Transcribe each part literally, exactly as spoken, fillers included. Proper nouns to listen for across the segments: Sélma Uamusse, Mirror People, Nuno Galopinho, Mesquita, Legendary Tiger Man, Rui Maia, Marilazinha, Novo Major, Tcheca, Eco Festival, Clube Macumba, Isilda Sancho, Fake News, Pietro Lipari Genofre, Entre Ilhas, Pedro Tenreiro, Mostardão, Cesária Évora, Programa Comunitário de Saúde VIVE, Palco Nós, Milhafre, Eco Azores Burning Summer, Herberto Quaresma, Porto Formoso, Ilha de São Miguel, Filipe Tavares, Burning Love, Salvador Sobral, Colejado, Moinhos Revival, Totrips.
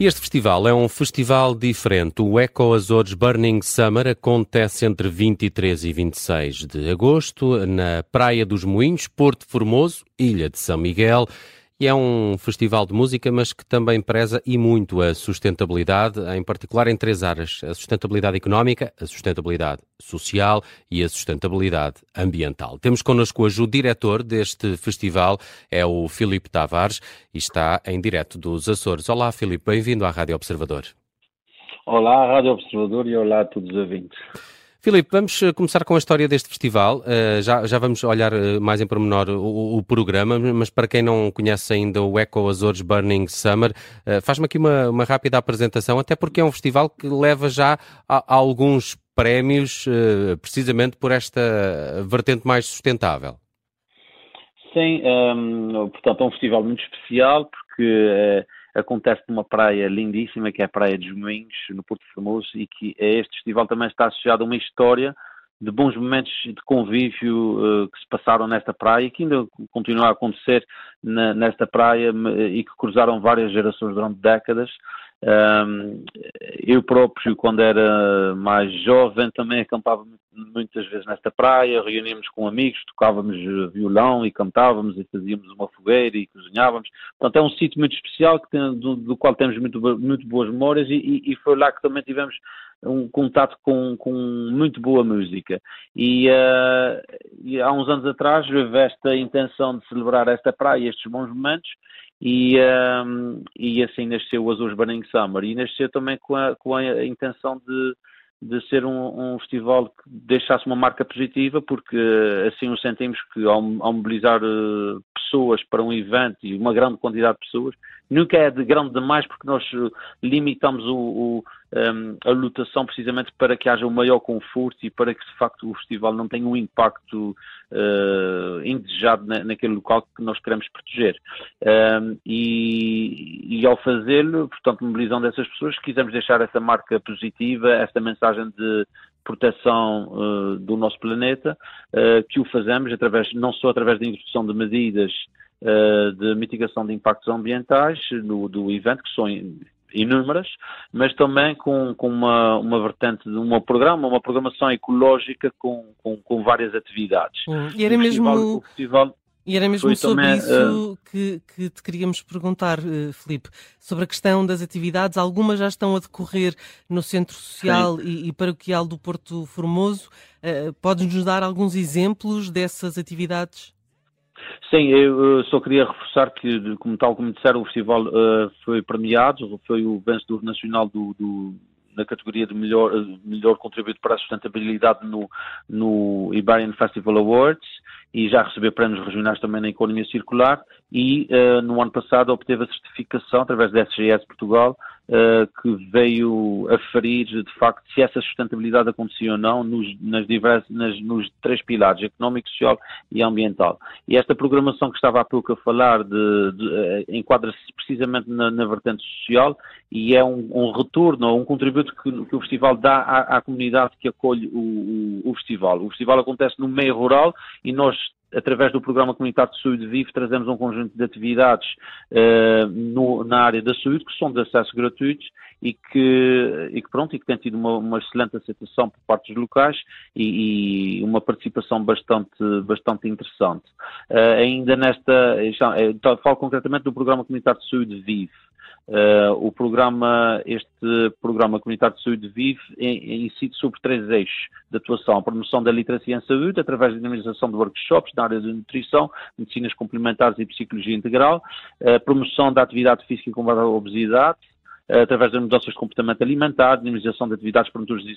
Este festival é um festival diferente. O Eco Azores Burning Summer acontece entre vinte e três e vinte e seis de agosto na Praia dos Moinhos, Porto Formoso, Ilha de São Miguel. E é um festival de música, mas que também preza e muito a sustentabilidade, em particular em três áreas: a sustentabilidade económica, a sustentabilidade social e a sustentabilidade ambiental. Temos connosco hoje o diretor deste festival, é o Filipe Tavares, e está em direto dos Açores. Olá, Filipe, bem-vindo à Rádio Observador. Olá, Rádio Observador, e olá a todos os ouvintes. Filipe, vamos começar com a história deste festival. Uh, já, já vamos olhar mais em pormenor o, o programa, mas para quem não conhece ainda o Eco Azores Burning Summer, uh, faz-me aqui uma, uma rápida apresentação, até porque é um festival que leva já a, a alguns prémios, uh, precisamente por esta vertente mais sustentável. Sim, um, portanto é um festival muito especial, porque... Uh... acontece numa praia lindíssima, que é a Praia dos Moinhos, no Porto Formoso, e que este festival também está associado a uma história de bons momentos de convívio uh, que se passaram nesta praia e que ainda continua a acontecer na, nesta praia e que cruzaram várias gerações durante décadas. Um, eu próprio, quando era mais jovem, também acampava muitas vezes nesta praia, reuníamos com amigos, tocávamos violão e cantávamos e fazíamos uma fogueira e cozinhávamos. Portanto, é um sítio muito especial que tem, do, do qual temos muito, muito boas memórias e, e, e foi lá que também tivemos um contato com, com muito boa música. E, uh, e há uns anos atrás houve esta intenção de celebrar esta praia, estes bons momentos, E, um, e assim nasceu o Azores Burning Summer, e nasceu também com a, com a intenção de, de ser um, um festival que deixasse uma marca positiva, porque assim o sentimos que ao, ao mobilizar uh, pessoas para um evento, e uma grande quantidade de pessoas, nunca é de grande demais, porque nós limitamos o, o, um, a lotação precisamente para que haja o maior conforto e para que de facto o festival não tenha um impacto uh, indesejado na, naquele local que nós queremos proteger. Um, e, e ao fazê-lo, portanto, mobilizando essas pessoas, quisemos deixar essa marca positiva, esta mensagem de proteção uh, do nosso planeta, uh, que o fazemos através, não só através da introdução de medidas uh, de mitigação de impactos ambientais do, do evento, que são inúmeras, mas também com, com uma, uma vertente de um programa, uma programação ecológica com, com, com várias atividades. Hum, e era o festival, mesmo... O festival... E era mesmo sobre também, isso uh... que, que te queríamos perguntar, uh, Filipe, sobre a questão das atividades. Algumas já estão a decorrer no Centro Social e, e Paroquial do Porto Formoso. Uh, podes-nos dar alguns exemplos dessas atividades? Sim, eu só queria reforçar que, como tal como disseram, o festival uh, foi premiado, foi o vencedor nacional do... do... na categoria de melhor, melhor contributo para a sustentabilidade no, no Iberian Festival Awards, e já recebeu prémios regionais também na economia circular, e uh, no ano passado obteve a certificação através da S G S Portugal, uh, que veio aferir de facto se essa sustentabilidade acontecia ou não nos, nas diversas, nas, nos três pilares, económico, social e ambiental. E esta programação que estava há pouco a falar de, de, uh, enquadra-se precisamente na, na vertente social, e é um, um retorno, um contributo Que, que o festival dá à, à comunidade que acolhe o, o, o festival. O festival acontece no meio rural e nós, através do Programa Comunitário de Saúde VIVE, trazemos um conjunto de atividades uh, no, na área da saúde, que são de acesso gratuito e que, e que, pronto, e que tem tido uma, uma excelente aceitação por parte dos locais e, e uma participação bastante, bastante interessante. Uh, ainda nesta, então, falo concretamente do Programa Comunitário de Saúde VIVE. Uh, o programa, este Programa Comunitário de Saúde VIVE incide sobre três eixos de atuação: a promoção da literacia em saúde, através da dinamização de workshops na área da nutrição, medicinas complementares e psicologia integral, a promoção da atividade física e combate à obesidade, através das mudanças de comportamento alimentar, dinamização de atividades promotoras de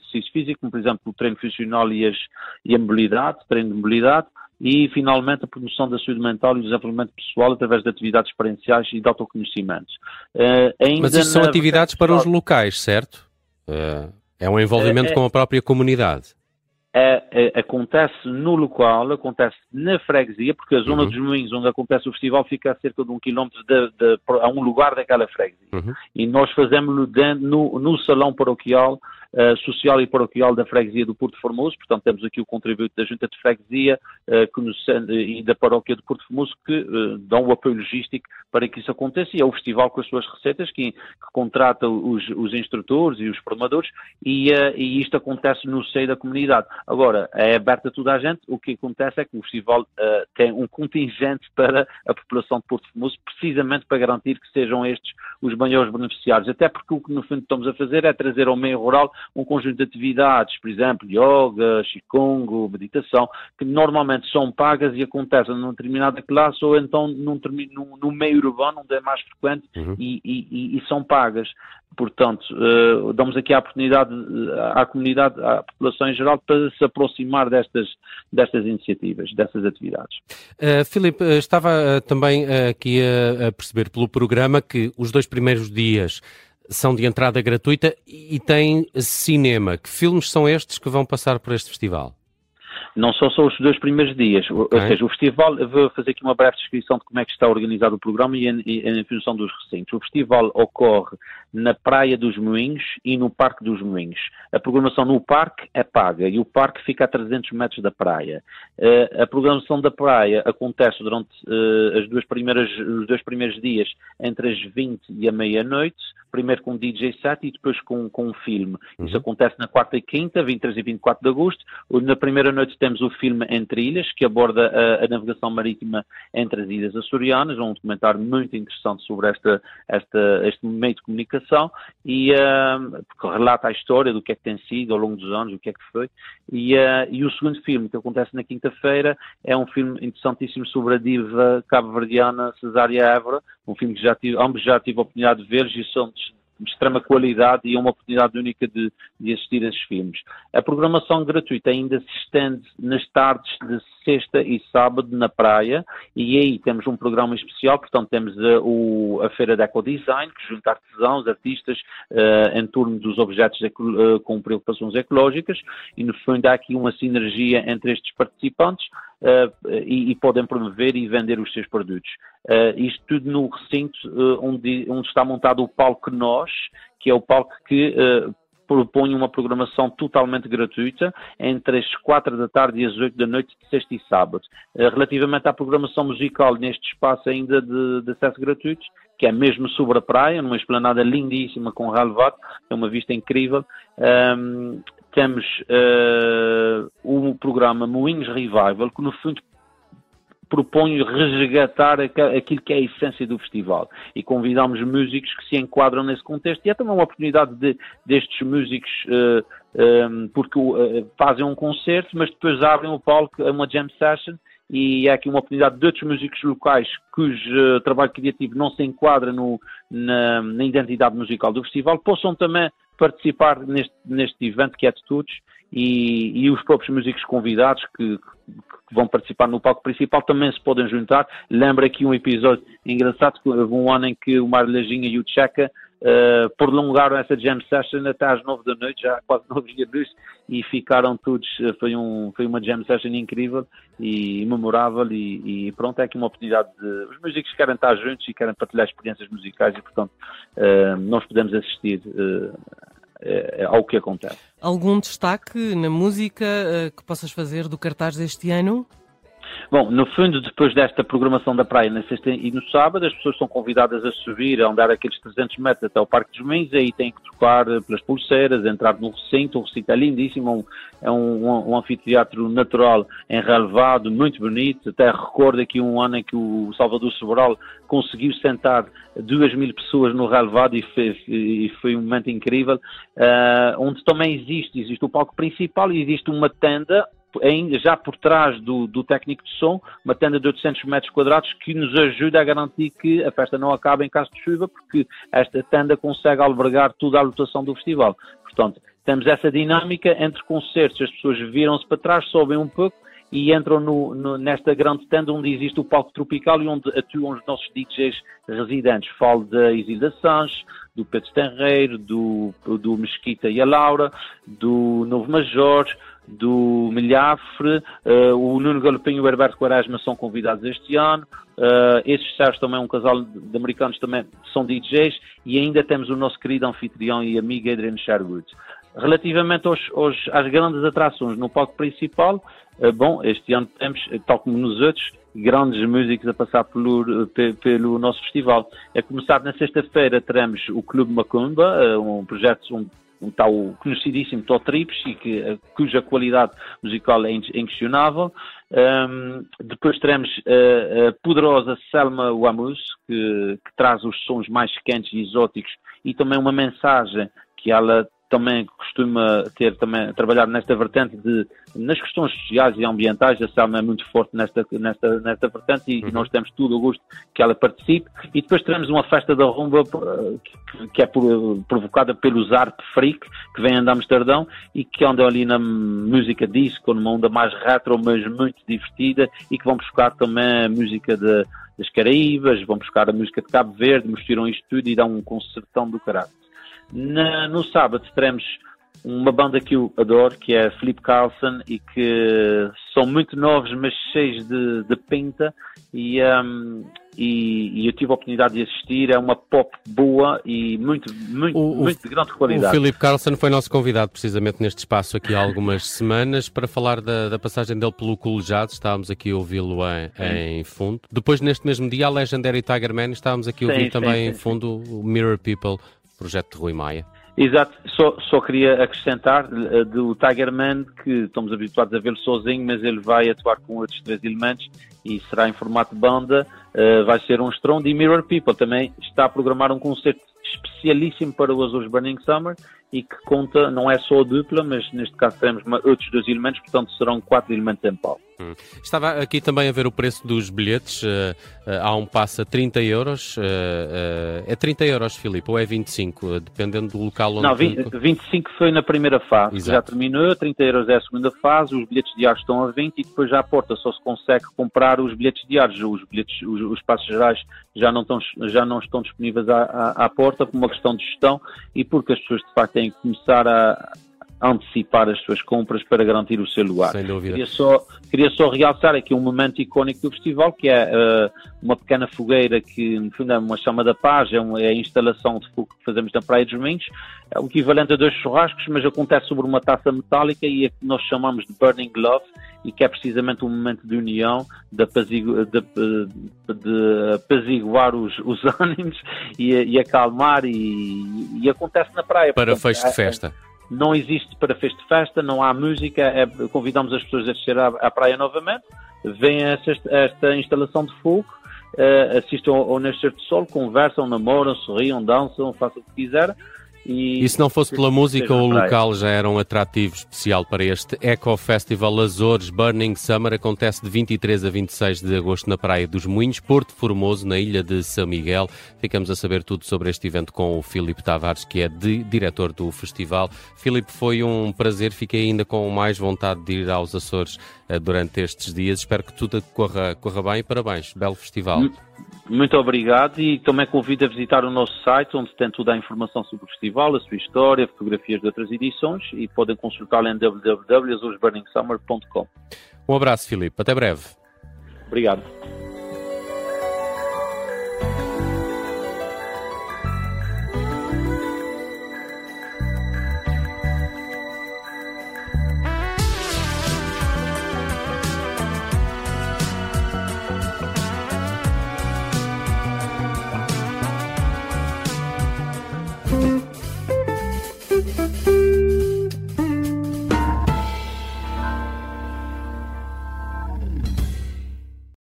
exercício físico, como por exemplo o treino funcional e, as, e a mobilidade, treino de mobilidade, e, finalmente, a promoção da saúde mental e do desenvolvimento pessoal através de atividades experienciais e de autoconhecimento. Uh, ainda Mas isso são atividades para os locais, certo? Uh, é um envolvimento uh, é, com a própria comunidade. É, é, acontece no local, acontece na freguesia, porque a zona uhum. dos Moinhos onde acontece o festival fica a cerca de um quilómetro de, de, de, a um lugar daquela freguesia. Uhum. E nós fazemos-lo no, no salão paroquial uh, social e paroquial da freguesia do Porto Formoso. Portanto, temos aqui o contributo da Junta de Freguesia uh, que nos, e da paróquia do Porto Formoso, que uh, dão o apoio logístico para que isso aconteça, e é o festival com as suas receitas que, que contrata os, os instrutores e os formadores, e, uh, e isto acontece no seio da comunidade. Agora, é aberto a toda a gente. O que acontece é que o festival uh, tem um contingente para a população de Porto Formoso, precisamente para garantir que sejam estes os maiores beneficiários, até porque o que no fundo estamos a fazer é trazer ao meio rural um conjunto de atividades, por exemplo, yoga, qigong, meditação, que normalmente são pagas e acontecem numa determinada classe ou então num, num, num meio urbano onde é mais frequente, uhum. e, e, e são pagas. Portanto, uh, damos aqui a oportunidade à comunidade, à população em geral, para se aproximar destas, destas iniciativas, destas atividades. Uh, Filipe, estava uh, também uh, aqui a, a perceber pelo programa que os dois primeiros dias são de entrada gratuita e tem cinema. Que filmes são estes que vão passar por este festival? Não só são os dois primeiros dias, ou é. seja, o festival, vou fazer aqui uma breve descrição de como é que está organizado o programa e em função dos recintos. O festival ocorre na Praia dos Moinhos e no Parque dos Moinhos. A programação no parque é paga e o parque fica a trezentos metros da praia. Uh, a programação da praia acontece durante uh, as duas primeiras, os dois primeiros dias, entre as vinte e a meia-noite, primeiro com o D J set e depois com, com um filme. Uhum. Isso acontece na quarta e quinta, vinte e três e vinte e quatro de agosto, na primeira noite temos o filme Entre Ilhas, que aborda a, a navegação marítima entre as ilhas açorianas, um documentário muito interessante sobre esta, esta, este meio de comunicação, e, uh, porque relata a história do que é que tem sido ao longo dos anos, o que é que foi, e, uh, e o segundo filme, que acontece na quinta-feira, é um filme interessantíssimo sobre a diva cabo-verdiana Cesária Évora, um filme que já tive, ambos já tive a oportunidade de ver, e são de extrema qualidade e é uma oportunidade única de, de assistir a esses filmes. A programação gratuita ainda se estende nas tardes de sexta e sábado na praia, e aí temos um programa especial. Portanto, temos a, o, a Feira de Ecodesign, que junta artesãos, artistas, uh, em torno dos objetos eco, uh, com preocupações ecológicas, e no fundo há aqui uma sinergia entre estes participantes. Uh, e, e podem promover e vender os seus produtos. Uh, isto tudo no recinto uh, onde, onde está montado o Palco Nós, que é o palco que uh, propõe uma programação totalmente gratuita entre as quatro da tarde e as oito da noite, de sexta e sábado. Uh, relativamente à programação musical, neste espaço ainda de, de acesso gratuito, que é mesmo sobre a praia, numa esplanada lindíssima com relevado, é uma vista incrível. Um, Temos uh, o programa Moinhos Revival, que no fundo propõe resgatar aquilo que é a essência do festival. E convidamos músicos que se enquadram nesse contexto. E é também uma oportunidade de, destes músicos, uh, um, porque uh, fazem um concerto, mas depois abrem o palco a uma jam session. E há aqui uma oportunidade de outros músicos locais cujo uh, trabalho criativo não se enquadra no, na, na identidade musical do festival, possam também participar neste, neste evento que é de todos, e, e os próprios músicos convidados que, que vão participar no palco principal também se podem juntar. Lembro aqui um episódio engraçado, um ano em que o Marilazinha e o Tcheca Uh, prolongaram essa jam session até às nove da noite, já quase nove da noite, e ficaram todos, foi, um, foi uma jam session incrível e memorável, e, e pronto, é aqui uma oportunidade de, os músicos querem estar juntos e querem partilhar experiências musicais, e portanto uh, nós podemos assistir uh, uh, ao que acontece. Algum destaque na música uh, que possas fazer do cartaz deste ano? Bom, no fundo, depois desta programação da praia na sexta e no sábado, as pessoas são convidadas a subir, a andar aqueles trezentos metros até o Parque dos Moinhos, aí têm que trocar pelas pulseiras, entrar no recinto. O recinto é lindíssimo, é um, um, um anfiteatro natural enrelevado, muito bonito. Até recordo aqui um ano em que o Salvador Sobral conseguiu sentar duas mil pessoas no relevado, e foi, e foi um momento incrível, uh, onde também existe, existe o palco principal e existe uma tenda, Em, já por trás do, do técnico de som, uma tenda de oitocentos metros quadrados, que nos ajuda a garantir que a festa não acaba em caso de chuva, porque esta tenda consegue albergar toda a lotação do festival. Portanto, temos essa dinâmica entre concertos, as pessoas viram-se para trás, sobem um pouco e entram no, no, nesta grande tenda onde existe o palco tropical e onde atuam os nossos D Js residentes. Falo da Isilda Sancho, do Pedro Tenreiro, do, do Mesquita e a Laura, do Novo Major, do Milhafre, uh, o Nuno Galopinho e o Herberto Quaresma são convidados este ano. Uh, esses sérios também, um casal de americanos também são D Js, e ainda temos o nosso querido anfitrião e amigo Adrian Sherwood. Relativamente aos, aos, às grandes atrações no palco principal, bom, este ano temos, tal como nos outros, grandes músicos a passar pelo, pelo nosso festival. É começado na sexta-feira, teremos o Clube Macumba, um projeto um, um tal conhecidíssimo Totrips, e que, cuja qualidade musical é inquestionável. Um, depois teremos a, a poderosa Sélma Uamusse, que, que traz os sons mais quentes e exóticos, e também uma mensagem que ela também costuma ter também, trabalhado nesta vertente de, nas questões sociais e ambientais. A Salma é muito forte nesta, nesta, nesta vertente, e uhum. nós temos tudo o gosto que ela participe. E depois teremos uma festa da rumba que, que é por, provocada pelos Arte Freak, que vem a Mostardão e que andam ali na música disco, numa onda mais retro, mas muito divertida, e que vão buscar também a música de, das Caraíbas, vão buscar a música de Cabo Verde, misturam isto tudo e dão um concertão do caralho. Na, no sábado teremos uma banda que eu adoro, que é Filipe Karlsson, e que são muito novos, mas cheios de, de pinta, e, um, e, e eu tive a oportunidade de assistir. É uma pop boa e muito, muito, o, muito de grande qualidade. O Filipe Karlsson foi nosso convidado precisamente neste espaço aqui há algumas semanas para falar da, da passagem dele pelo Colejado. Estávamos aqui a ouvi-lo em, em fundo. Depois, neste mesmo dia, a Legendary Tiger Man, estávamos aqui a ouvir sim, também sim, em fundo sim. o Mirror People, projeto de Rui Maia. Exato, só, só queria acrescentar uh, do Tiger Man, que estamos habituados a vê-lo sozinho, mas ele vai atuar com outros três elementos e será em formato de banda, uh, vai ser um estrondo. E Mirror People também está a programar um concerto especialíssimo para o Azores Burning Summer, e que conta, não é só a dupla, mas neste caso teremos outros dois elementos, portanto serão quatro elementos em palco. Hum. Estava aqui também a ver o preço dos bilhetes. Uh, uh, há um passo a trinta euros. Uh, uh, é trinta euros, Filipe, ou é vinte e cinco? Uh, dependendo do local onde... Não, vinte, vinte e cinco foi na primeira fase. Exato. Já terminou, trinta euros é a segunda fase, os bilhetes diários estão a vinte, e depois já à porta só se consegue comprar os bilhetes diários. Os bilhetes, os, os passos gerais já não estão, já não estão disponíveis à, à, à porta, por uma questão de gestão e porque as pessoas de facto têm que começar a antecipar as suas compras para garantir o seu lugar. Sem dúvida. Queria só, queria só realçar aqui um momento icónico do festival, que é uh, uma pequena fogueira que, no fundo, é uma chama da paz, é, um, é a instalação de fogo que fazemos na Praia dos Moinhos, é o equivalente a dois churrascos, mas acontece sobre uma taça metálica, e é que nós chamamos de Burning Love, e que é precisamente um momento de união, de apaziguar, de, de apaziguar os, os ânimos e, e acalmar, e, e acontece na praia. Para portanto, fecho de festa. É, não existe para festa de festa, não há música, é, convidamos as pessoas a descer à, à praia novamente, venham a esta, esta instalação de fogo, uh, assistam ao, ao nascer do sol, conversam, namoram, sorriam, dançam, façam o que quiserem. E, e se não fosse pela música, o local já era um atrativo especial para este Eco Festival Azores Burning Summer. Acontece de vinte e três a vinte e seis de agosto na Praia dos Moinhos, Porto Formoso, na Ilha de São Miguel. Ficamos a saber tudo sobre este evento com o Filipe Tavares, que é de, diretor do festival. Filipe, foi um prazer. Fiquei ainda com mais vontade de ir aos Açores uh, durante estes dias. Espero que tudo corra, corra bem, e parabéns. Belo festival. Hum. Muito obrigado, e também convido a visitar o nosso site, onde tem toda a informação sobre o festival, a sua história, fotografias de outras edições, e podem consultá-lo em w w w ponto azores burning summer ponto com. Um abraço, Filipe. Até breve. Obrigado.